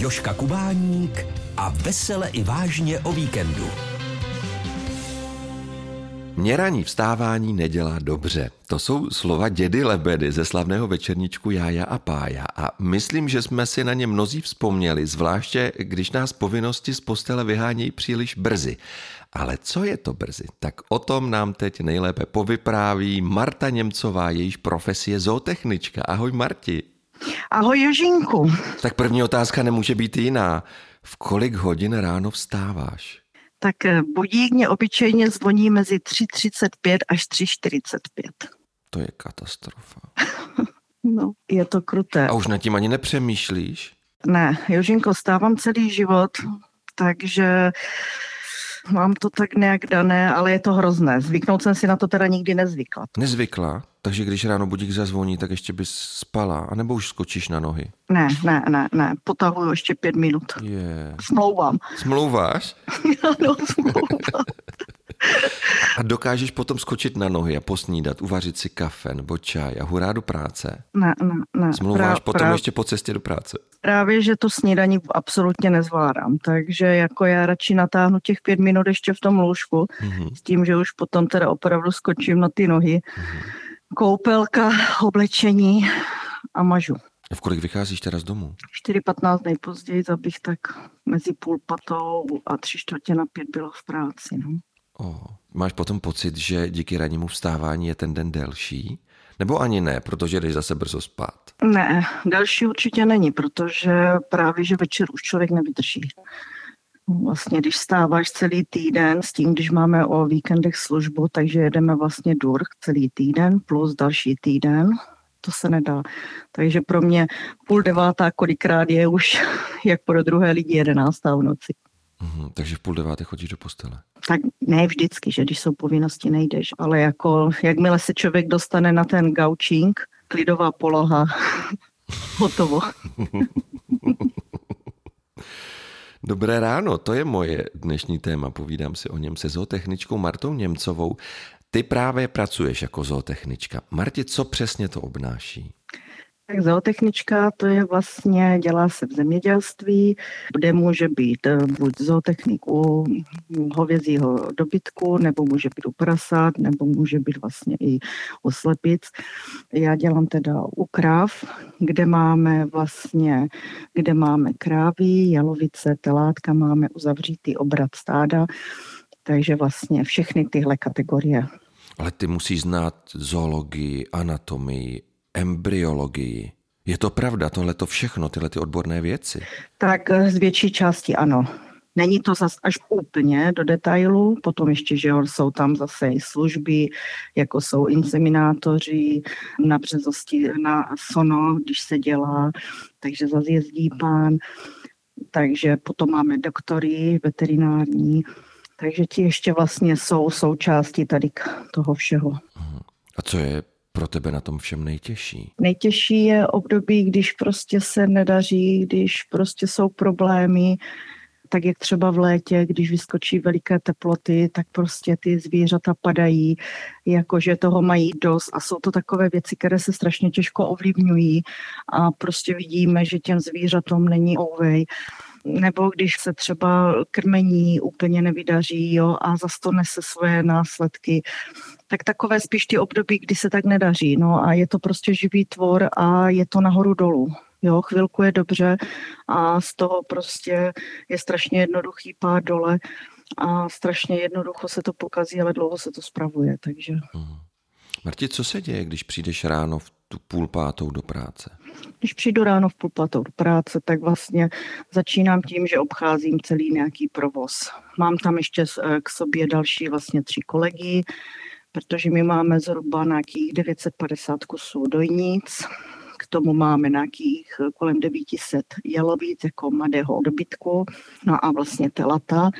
Joška Kubáník a Vesele i vážně o víkendu. Mně ranní vstávání nedělá dobře. To jsou slova dědy Lebedy ze slavného večerníčku Jája a Pája a myslím, že jsme si na ně mnozí vzpomněli, zvláště když nás povinnosti z postele vyhánějí příliš brzy. Ale co je to brzy? Tak o tom nám teď nejlépe povypráví Marta Němcová, jejíž profesie je zootechnička. Ahoj Marti. Ahoj Jožinku. Tak první otázka nemůže být jiná. V kolik hodin ráno vstáváš? Tak budík mě obyčejně zvoní mezi 3.35 až 3.45. To je katastrofa. No, je to kruté. A už nad tím ani nepřemýšlíš? Ne, Jožinko, stávám celý život, takže mám to tak nějak dané, ale je to hrozné. Zvyknout jsem si na to teda nikdy nezvykla. Nezvykla? Takže když ráno budík zazvoní, tak ještě bys spala, anebo už skočíš na nohy? Ne, potahuju ještě 5 minut. Smlouvám. Smlouváš? Ano, smlouvám. A dokážeš potom skočit na nohy a posnídat, uvařit si kafe nebo čaj a hurá do práce? Ne. Smlouváš potom ještě po cestě do práce? Právě, že to snídaní absolutně nezvládám, takže jako já radši natáhnu těch 5 minut ještě v tom lůžku, s tím, že už potom teda opravdu skočím na ty nohy. Koupelka, oblečení a mažu. A v kolik vycházíš teda z domu? 4:15 nejpozději, abych tak mezi 4:30 a 4:45 byla v práci. No. Máš potom pocit, že díky rannímu vstávání je ten den delší? Nebo ani ne, protože jdeš zase brzo spát? Ne, delší určitě není, protože právě, že večer už člověk nevydrží. Vlastně, když stáváš celý týden s tím, když máme o víkendech službu, takže jedeme vlastně durch celý týden plus další týden, to se nedá. Takže pro mě 8:30 kolikrát je už, jak pro druhé lidi, 11:00 v noci. Takže 8:30 chodíš do postele? Tak ne vždycky, že když jsou povinnosti, nejdeš, ale jako jakmile se člověk dostane na ten gaučink, klidová poloha, hotovo. Dobré ráno, to je moje dnešní téma, povídám si o něm se zootechničkou Martou Němcovou. Ty právě pracuješ jako zootechnička. Marti, co přesně to obnáší? Tak zootechnička, to je vlastně, dělá se v zemědělství, kde může být buď zootechnik u hovězího dobytku, nebo může být u prasat, nebo může být vlastně i u slepic. Já dělám teda u kráv, kde máme krávy, jalovice, telátka, máme uzavřitý obrat stáda, takže vlastně všechny tyhle kategorie. Ale ty musíš znát zoologii, anatomii, embryologii. Je to pravda, tohleto všechno, tyhle ty odborné věci? Tak z větší části ano. Není to zas až úplně do detailu, potom ještě, že jsou tam zase i služby, jako jsou inseminátoři, na březosti, na sono, když se dělá, takže zase jezdí pán, takže potom máme doktory veterinární, takže ti ještě vlastně jsou součástí tady toho všeho. A co je pro tebe na tom všem nejtěžší? Nejtěžší je období, když prostě se nedaří, když prostě jsou problémy, tak jak třeba v létě, když vyskočí veliké teploty, tak prostě ty zvířata padají, jakože toho mají dost a jsou to takové věci, které se strašně těžko ovlivňují a prostě vidíme, že těm zvířatům není ouvej. Nebo když se třeba krmení úplně nevydaří, a zas to nese svoje následky, tak takové spíš ty období, kdy se tak nedaří. No a je to prostě živý tvor a je to nahoru dolů. Jo, chvilku je dobře a z toho prostě je strašně jednoduchý pád dole a strašně jednoducho se to pokazí, ale dlouho se to spravuje, takže. Marti, co se děje, když přijdeš ráno v 4:30 do práce? Když přijdu ráno v 4:30 do práce, tak vlastně začínám tím, že obcházím celý nějaký provoz. Mám tam ještě k sobě další vlastně 3 kolegy, protože my máme zhruba nějakých 950 kusů dojnic, k tomu máme nějakých kolem 900 jalovic, jako mladého dobytku, no a vlastně telata.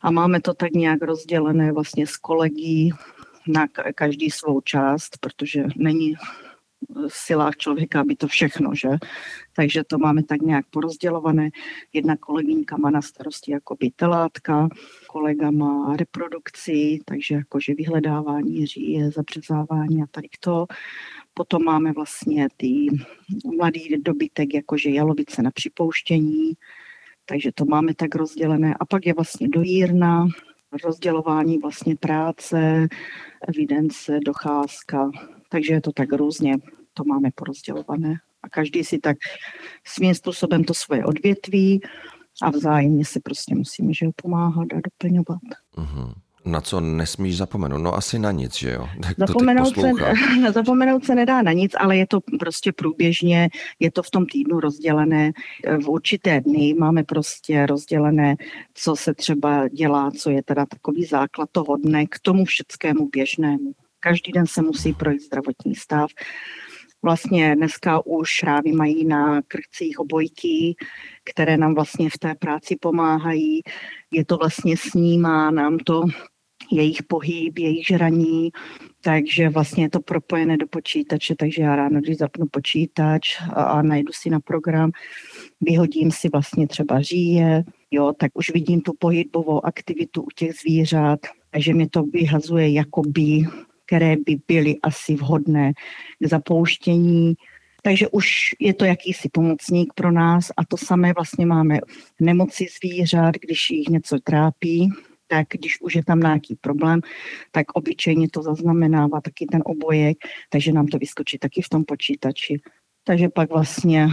A máme to tak nějak rozdělené vlastně s kolegy na každý svou část, protože není v silách člověka, aby to všechno, že? Takže to máme tak nějak porozdělované. Jedna kolegyňka má na starosti jakoby telátka, kolega má reprodukci, takže jakože vyhledávání, říje, zabřezávání a tady to. Potom máme vlastně ty mladý dobytek, jakože jalovice na připouštění, Takže to máme tak rozdělené. A pak je vlastně dojírna, rozdělování vlastně práce, evidence, docházka. Takže je to tak různě, to máme porozdělované. A každý si tak svým způsobem to svoje odvětví a vzájemně si prostě musíme, že jo, pomáhat a doplňovat. Uhum. Na co nesmíš zapomenout? No asi na nic, že jo? Zapomenout se nedá na nic, ale je to prostě průběžně, je to v tom týdnu rozdělené. V určité dny máme prostě rozdělené, co se třeba dělá, co je teda takový základ toho dne k tomu všeckému běžnému. Každý den se musí projít zdravotní stav. Vlastně dneska už šrávy mají na krcích obojky, které nám vlastně v té práci pomáhají. Je to vlastně snímá nám to jejich pohyb, jejich žraní, takže vlastně je to propojené do počítače, takže já ráno, když zapnu počítač a najdu si na program, vyhodím si vlastně třeba říje, jo, tak už vidím tu pohybovou aktivitu u těch zvířat, takže mě to vyhazuje jakoby, které by byly asi vhodné k zapouštění. Takže už je to jakýsi pomocník pro nás a to samé vlastně máme nemoci zvířat, když jich něco trápí, tak když už je tam nějaký problém, tak obyčejně to zaznamenává taky ten obojek, takže nám to vyskočí taky v tom počítači. Takže pak vlastně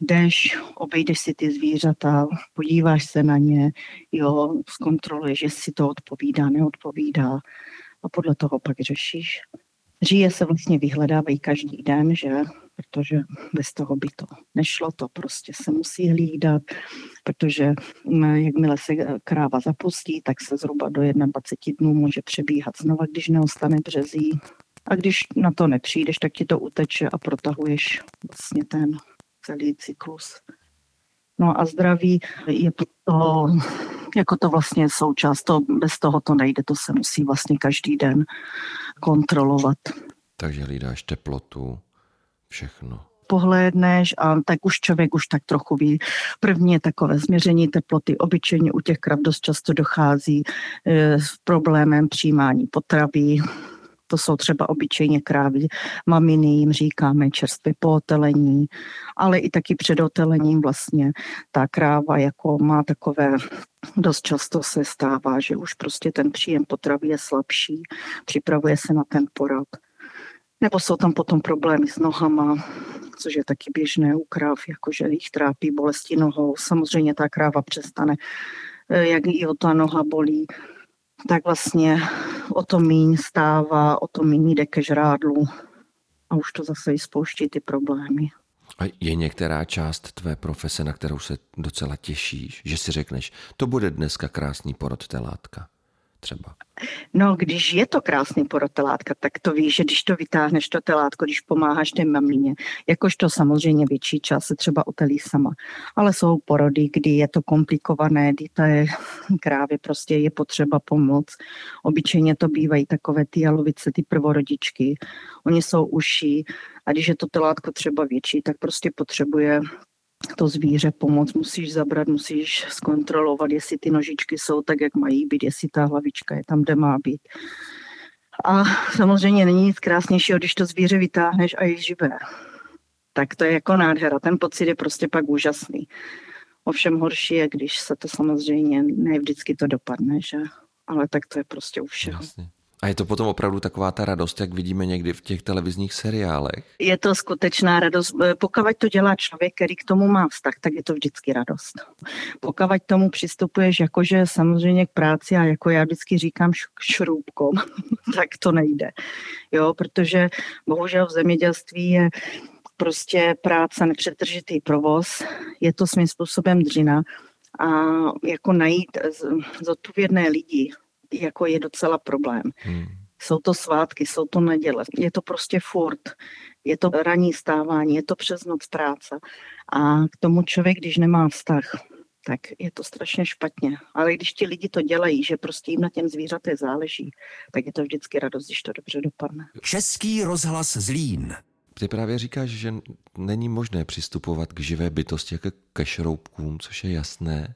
jdeš, obejdeš si ty zvířata, podíváš se na ně, jo, zkontroluješ, jestli to odpovídá, neodpovídá. A podle toho pak řešíš. Říje se vlastně vyhledávají každý den, že? Protože bez toho by to nešlo, to prostě se musí hlídat, protože jakmile se kráva zapustí, tak se zhruba do 21 dnů může přebíhat znova, když neostane březí. A když na to nepřijdeš, tak ti to uteče a protahuješ vlastně ten celý cyklus. No a zdraví je to... Jako to vlastně součást, to, bez toho to nejde, to se musí vlastně každý den kontrolovat. Takže hlídáš teplotu, všechno. Pohlédneš a tak už člověk už tak trochu ví. První je takové změření teploty, obyčejně u těch krav dost často dochází s problémem přijímání potravy. To jsou třeba obyčejně krávy maminy, jim říkáme čerstvě po otelení, ale i taky před otelením vlastně ta kráva jako má takové, dost často se stává, že už prostě ten příjem potravy je slabší, připravuje se na ten porod. Nebo jsou tam potom problémy s nohama, což je taky běžné u kráv, jakože jich trápí bolesti nohou. Samozřejmě ta kráva přestane, jak ji ta noha bolí, tak vlastně o to míň stává, o to míň jde ke žrádlu a už to zase spouští ty problémy. A je některá část tvé profese, na kterou se docela těšíš, že si řekneš, to bude dneska krásný porod telátka? Třeba. No, když je to krásný porod telátka, tak to víš, že když to vytáhneš to telátko, když pomáháš té mamině, jakož to samozřejmě větší čas se třeba otelí sama. Ale jsou porody, kdy je to komplikované, kdy té krávě prostě je potřeba pomoc. Obyčejně to bývají takové ty jalovice, ty prvorodičky. Oni jsou uší a když je to telátko třeba větší, tak prostě potřebuje to zvíře pomoc, musíš zabrat, musíš zkontrolovat, jestli ty nožičky jsou tak, jak mají být, jestli ta hlavička je tam, kde má být. A samozřejmě není nic krásnějšího, když to zvíře vytáhneš a je živé. Tak to je jako nádhera, ten pocit je prostě pak úžasný. Ovšem horší je, když se to samozřejmě, ne vždycky to dopadne, že? Ale tak to je prostě u všeho. Jasně. A je to potom opravdu taková ta radost, jak vidíme někdy v těch televizních seriálech? Je to skutečná radost. Pokud to dělá člověk, který k tomu má vztah, tak je to vždycky radost. Pokud tomu přistupuješ jakože samozřejmě k práci a jako já vždycky říkám šroubkom, tak to nejde. Jo, protože bohužel v zemědělství je prostě práce nepřetržitý provoz, je to svým způsobem dřina a jako najít zodpovědné lidi, jako je docela problém. Jsou to svátky, jsou to neděle, je to prostě furt, je to ranní stávání, je to přes noc práce a k tomu člověk, když nemá vztah, tak je to strašně špatně. Ale když ti lidi to dělají, že prostě jim na těm zvířatech záleží, tak je to vždycky radost, když to dobře dopadne. Český rozhlas Zlín. Ty právě říkáš, že není možné přistupovat k živé bytosti jako ke šroubkům, což je jasné.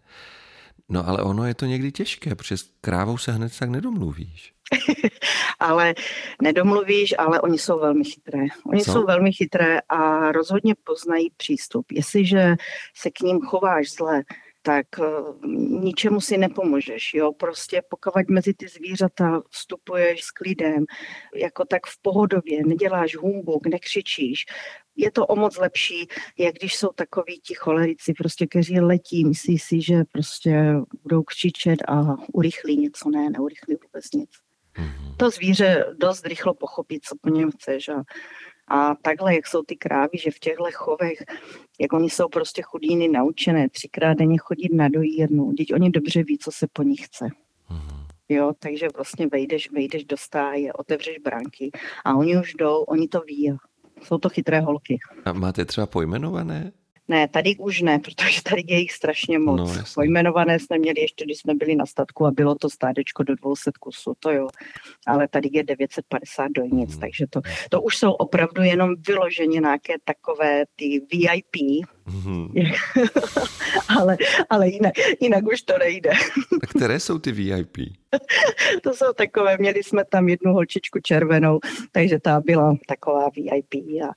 No ale ono je to někdy těžké, protože s krávou se hned tak nedomluvíš. ale oni jsou velmi chytré. Oni jsou velmi chytré a rozhodně poznají přístup. Jestliže se k ním chováš zle, tak ničemu si nepomůžeš, jo, prostě pokud mezi ty zvířata vstupuješ s klidem, jako tak v pohodově, neděláš humbuk, nekřičíš, je to o moc lepší, jak když jsou takoví ti cholerici, prostě kteří letí, myslí si, že prostě budou křičet a urychlí něco, ne, neurychlí vůbec nic. To zvíře dost rychlo pochopí, co po něm chceš a takhle, jak jsou ty krávy, že v těchto chovech, jak oni jsou prostě chudíny naučené, 3krát denně chodit na dojírnu, teď oni dobře ví, co se po nich chce. Jo, takže vlastně vejdeš do stáje, otevřeš bránky a oni už jdou, oni to ví. Jsou to chytré holky. A máte třeba pojmenované? Ne, tady už ne, protože tady je jich strašně moc. No, pojmenované jsme měli ještě, když jsme byli na statku a bylo to stádečko do 200 kusů, to jo. Ale tady je 950 dojnic, takže to už jsou opravdu jenom vyloženě nějaké takové ty VIP, ale jinak už to nejde. A které jsou ty VIP? To jsou takové, měli jsme tam jednu holčičku červenou, takže ta byla taková VIP a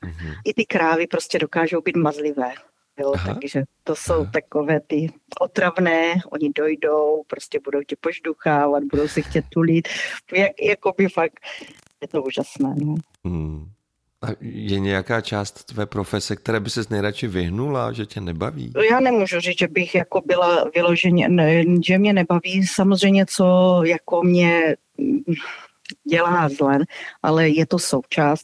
i ty krávy prostě dokážou být mazlivé. Jo, takže to jsou takové ty otravné, oni dojdou, prostě budou tě požduchávat, budou si chtět tulit, jakoby fakt, je to úžasné. No. A je nějaká část tvé profese, které by ses nejradši vyhnula, že tě nebaví? Já nemůžu říct, že bych jako byla vyloženě, ne, že mě nebaví, samozřejmě co jako mě dělá zle, ale je to součást,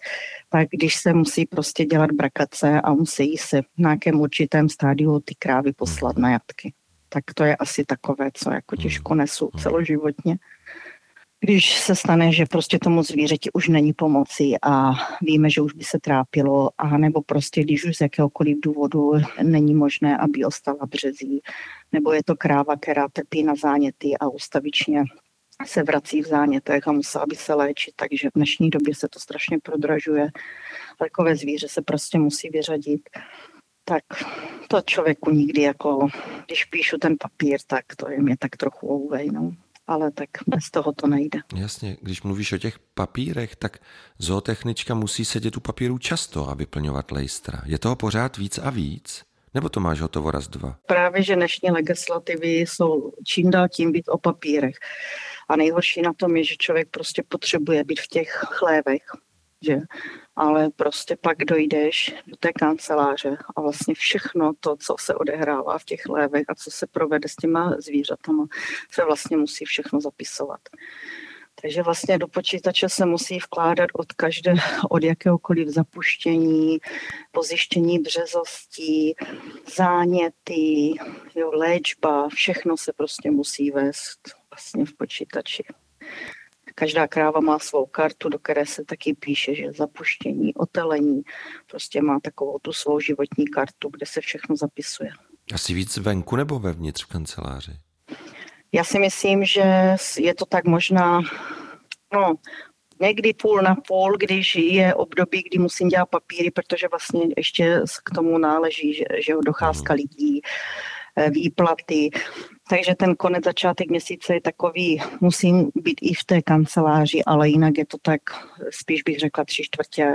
tak když se musí prostě dělat brakace a musí se v nějakém určitém stádiu ty krávy poslat na jatky. Tak to je asi takové, co jako těžko nesu celoživotně. Když se stane, že prostě tomu zvířeti už není pomoci a víme, že už by se trápilo, a nebo prostě když už z jakéhokoliv důvodu není možné, aby ostala březí, nebo je to kráva, která trpí na záněty a ustavičně se vrací v zánětech a musela by se léčit, takže v dnešní době se to strašně prodražuje. Takové zvíře se prostě musí vyřadit. Tak to člověku nikdy jako, když píšu ten papír, tak to je mě tak trochu ouvej, no. Ale tak bez toho to nejde. Jasně, když mluvíš o těch papírech, tak zootechnička musí sedět u papíru často a vyplňovat lejstra. Je toho pořád víc a víc? Nebo to máš hotovo raz dva? Právě, že dnešní legislativy jsou čím dál tím víc o papírech. A nejhorší na tom je, že člověk prostě potřebuje být v těch chlévech, že? Ale prostě pak dojdeš do té kanceláře a vlastně všechno to, co se odehrává v těch chlévech a co se provede s těma zvířatama, se vlastně musí všechno zapisovat. Takže vlastně do počítače se musí vkládat od jakéhokoliv zapuštění, po zjištění březostí, záněty, jo, léčba, všechno se prostě musí vést vlastně v počítači. Každá kráva má svou kartu, do které se taky píše, že zapuštění, otelení, prostě má takovou tu svou životní kartu, kde se všechno zapisuje. Asi víc venku nebo vevnitř v kanceláři? Já si myslím, že je to tak možná, no, někdy půl na půl, když je období, kdy musím dělat papíry, protože vlastně ještě k tomu náleží, že docházka lidí, výplaty. Takže ten konec, začátek měsíce je takový, musím být i v té kanceláři, ale jinak je to tak, spíš bych řekla 3/4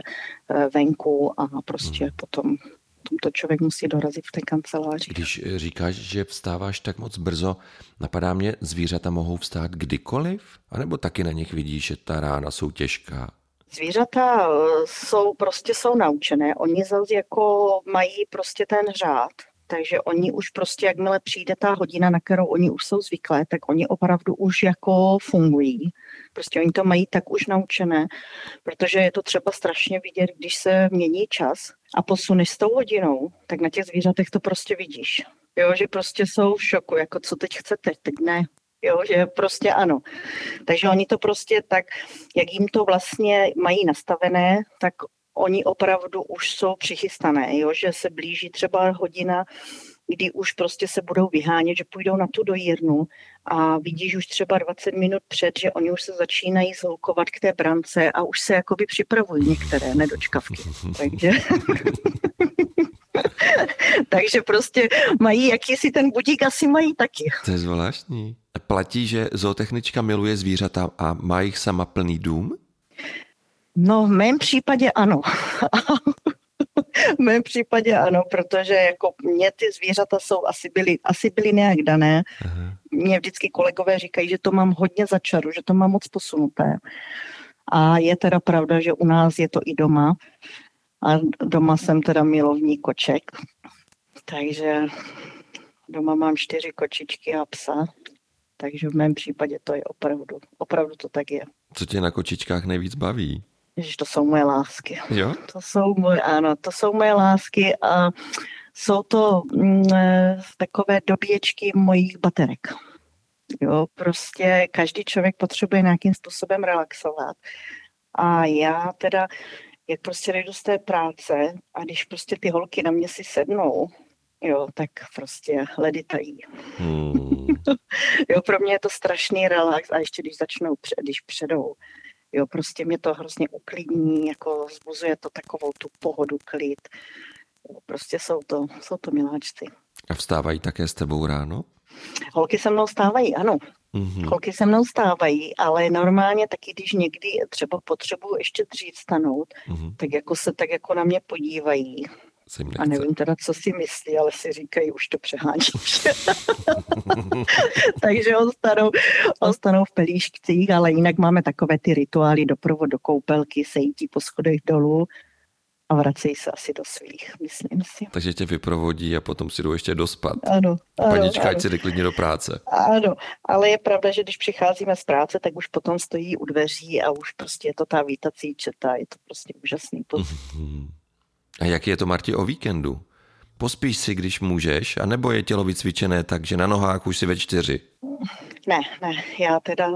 venku a prostě potom to člověk musí dorazit v té kanceláři. Když říkáš, že vstáváš tak moc brzo, napadá mě, zvířata mohou vstát kdykoliv? A nebo taky na nich vidíš, že ta rána jsou těžká? Zvířata jsou naučené, oni zase jako mají prostě ten řád. Takže oni už prostě, jakmile přijde ta hodina, na kterou oni už jsou zvyklé, tak oni opravdu už jako fungují. Prostě oni to mají tak už naučené, protože je to třeba strašně vidět, když se mění čas a posuneš s tou hodinou, tak na těch zvířatech to prostě vidíš. Jo, že prostě jsou v šoku, jako co teď chcete, teď ne. Jo, že prostě ano. Takže oni to prostě tak, jak jim to vlastně mají nastavené, tak oni opravdu už jsou přichystané, jo? Že se blíží třeba hodina, kdy už prostě se budou vyhánět, že půjdou na tu dojírnu a vidíš už třeba 20 minut před, že oni už se začínají zhoukovat k té brance a už se jakoby připravují některé nedočkavky. Takže prostě mají jakýsi ten budík, asi mají taky. To je zvláštní. Platí, že zootechnička miluje zvířata a má jich sama plný dům? No, v mém případě ano. V mém případě ano, protože jako mě ty zvířata jsou asi byly nějak dané. Aha. Mě vždycky kolegové říkají, že to mám hodně za čaru, že to mám moc posunuté. A je teda pravda, že u nás je to i doma. A doma jsem teda milovní koček. Takže doma mám 4 kočičky a psa. Takže v mém případě to je opravdu to tak je. Co tě na kočičkách nejvíc baví? Ježiš, to jsou moje lásky. Jo? To jsou moje lásky a jsou to takové dobíječky mojich baterek. Jo, prostě každý člověk potřebuje nějakým způsobem relaxovat. A já teda, jak prostě jdu z té práce a když prostě ty holky na mě si sednou, jo, tak prostě leditají. Jo, pro mě je to strašný relax a ještě když předou. Jo, prostě mě to hrozně uklidní, jako vzbuzuje to takovou tu pohodu, klid. Jo, prostě jsou to miláčci. A vstávají také s tebou ráno? Holky se mnou vstávají, ano. Mm-hmm. Holky se mnou vstávají, ale normálně taky, když někdy třeba potřebuju ještě dřív stanout, mm-hmm. tak jako na mě podívají. A nevím teda, co si myslí, ale si říkají, už to přeháníš. Takže ostanou v pelíškcích, ale jinak máme takové ty rituály, doprovod do koupelky, sejítí po schodech dolů a vracejí se asi do svých, myslím si. Takže tě vyprovodí a potom si jdou ještě dospat. Ano. Panička, ať se jde klidně do práce. Ano, ale je pravda, že když přicházíme z práce, tak už potom stojí u dveří a už prostě je to ta vítací četa, je to prostě úžasný pocit. A jaký je to, Marti, o víkendu? Pospíš si, když můžeš, anebo je tělo vycvičené tak, že na nohách už si ve 4? Ne, já teda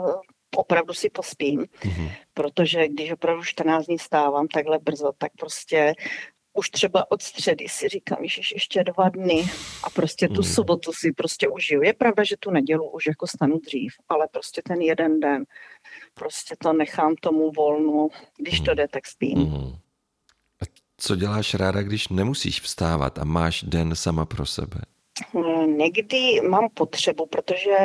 opravdu si pospím, protože když opravdu 14 dní stávám takhle brzo, tak prostě už třeba od středy si říkám, že ještě 2 dny a prostě tu sobotu si prostě užiju. Je pravda, že tu nedělu už jako stanu dřív, ale prostě ten jeden den, prostě to nechám tomu volnu, když to jde, tak spím. Co děláš ráda, když nemusíš vstávat a máš den sama pro sebe? Někdy mám potřebu, protože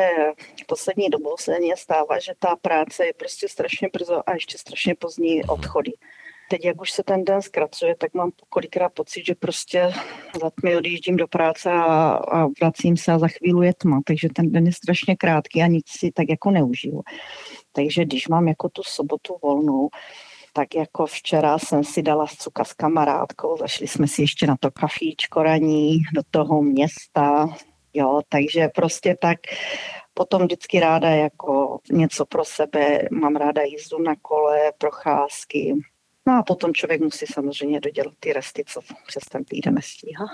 poslední dobou se mě stává, že ta práce je prostě strašně brzo a ještě strašně pozdní odchody. Teď, jak už se ten den zkracuje, tak mám kolikrát pocit, že prostě za tmy odjíždím do práce a vracím se a za chvíli je tma. Takže ten den je strašně krátký a nic si tak jako neužiju. Takže když mám jako tu sobotu volnou, tak jako včera jsem si dala cuka s kamarádkou, zašli jsme si ještě na to kafíčko raní do toho města, jo, takže prostě tak potom vždycky ráda jako něco pro sebe, mám ráda jízdu na kole, procházky, no a potom člověk musí samozřejmě dodělat ty resty, co přes ten týden nestíhá.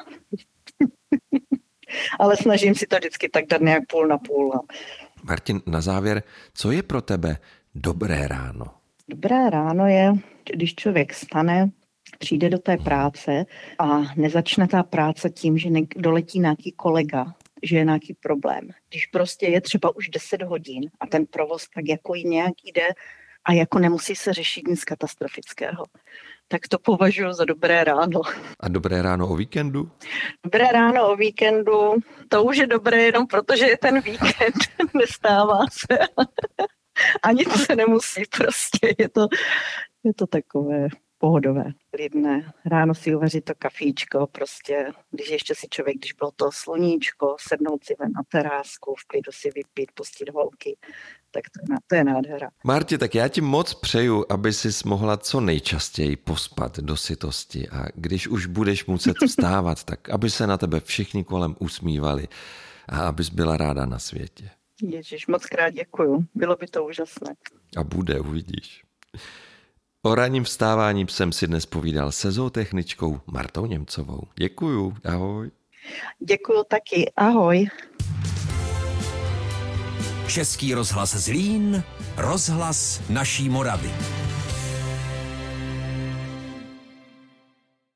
Ale snažím si to vždycky tak dát nějak půl na půl. Martin, na závěr, co je pro tebe dobré ráno? Dobré ráno je, když člověk stane, přijde do té práce a nezačne ta práce tím, že doletí nějaký kolega, že je nějaký problém. Když prostě je třeba už 10 hodin a ten provoz tak jako i nějak jde a jako nemusí se řešit nic katastrofického. Tak to považuji za dobré ráno. A dobré ráno o víkendu? Dobré ráno o víkendu, to už je dobré jenom protože je ten víkend, nestává se. A nic se nemusí, prostě je to takové pohodové, klidné. Ráno si uvařit to kafíčko, prostě, když bylo to sluníčko, sednout si ven na terásku, v klidu si vypít, pustit holky, tak to je nádhera. Marti, tak já ti moc přeju, aby jsi mohla co nejčastěji pospat do sytosti a když už budeš muset vstávat, tak aby se na tebe všichni kolem usmívali a abys byla ráda na světě. Ježiš, moc krát děkuju. Bylo by to úžasné. A bude, uvidíš. O ranním vstávání jsem si dnes povídal se zootechničkou Martou Němcovou. Děkuju, ahoj. Děkuju taky, ahoj. Český rozhlas Zlín, rozhlas naší Moravy.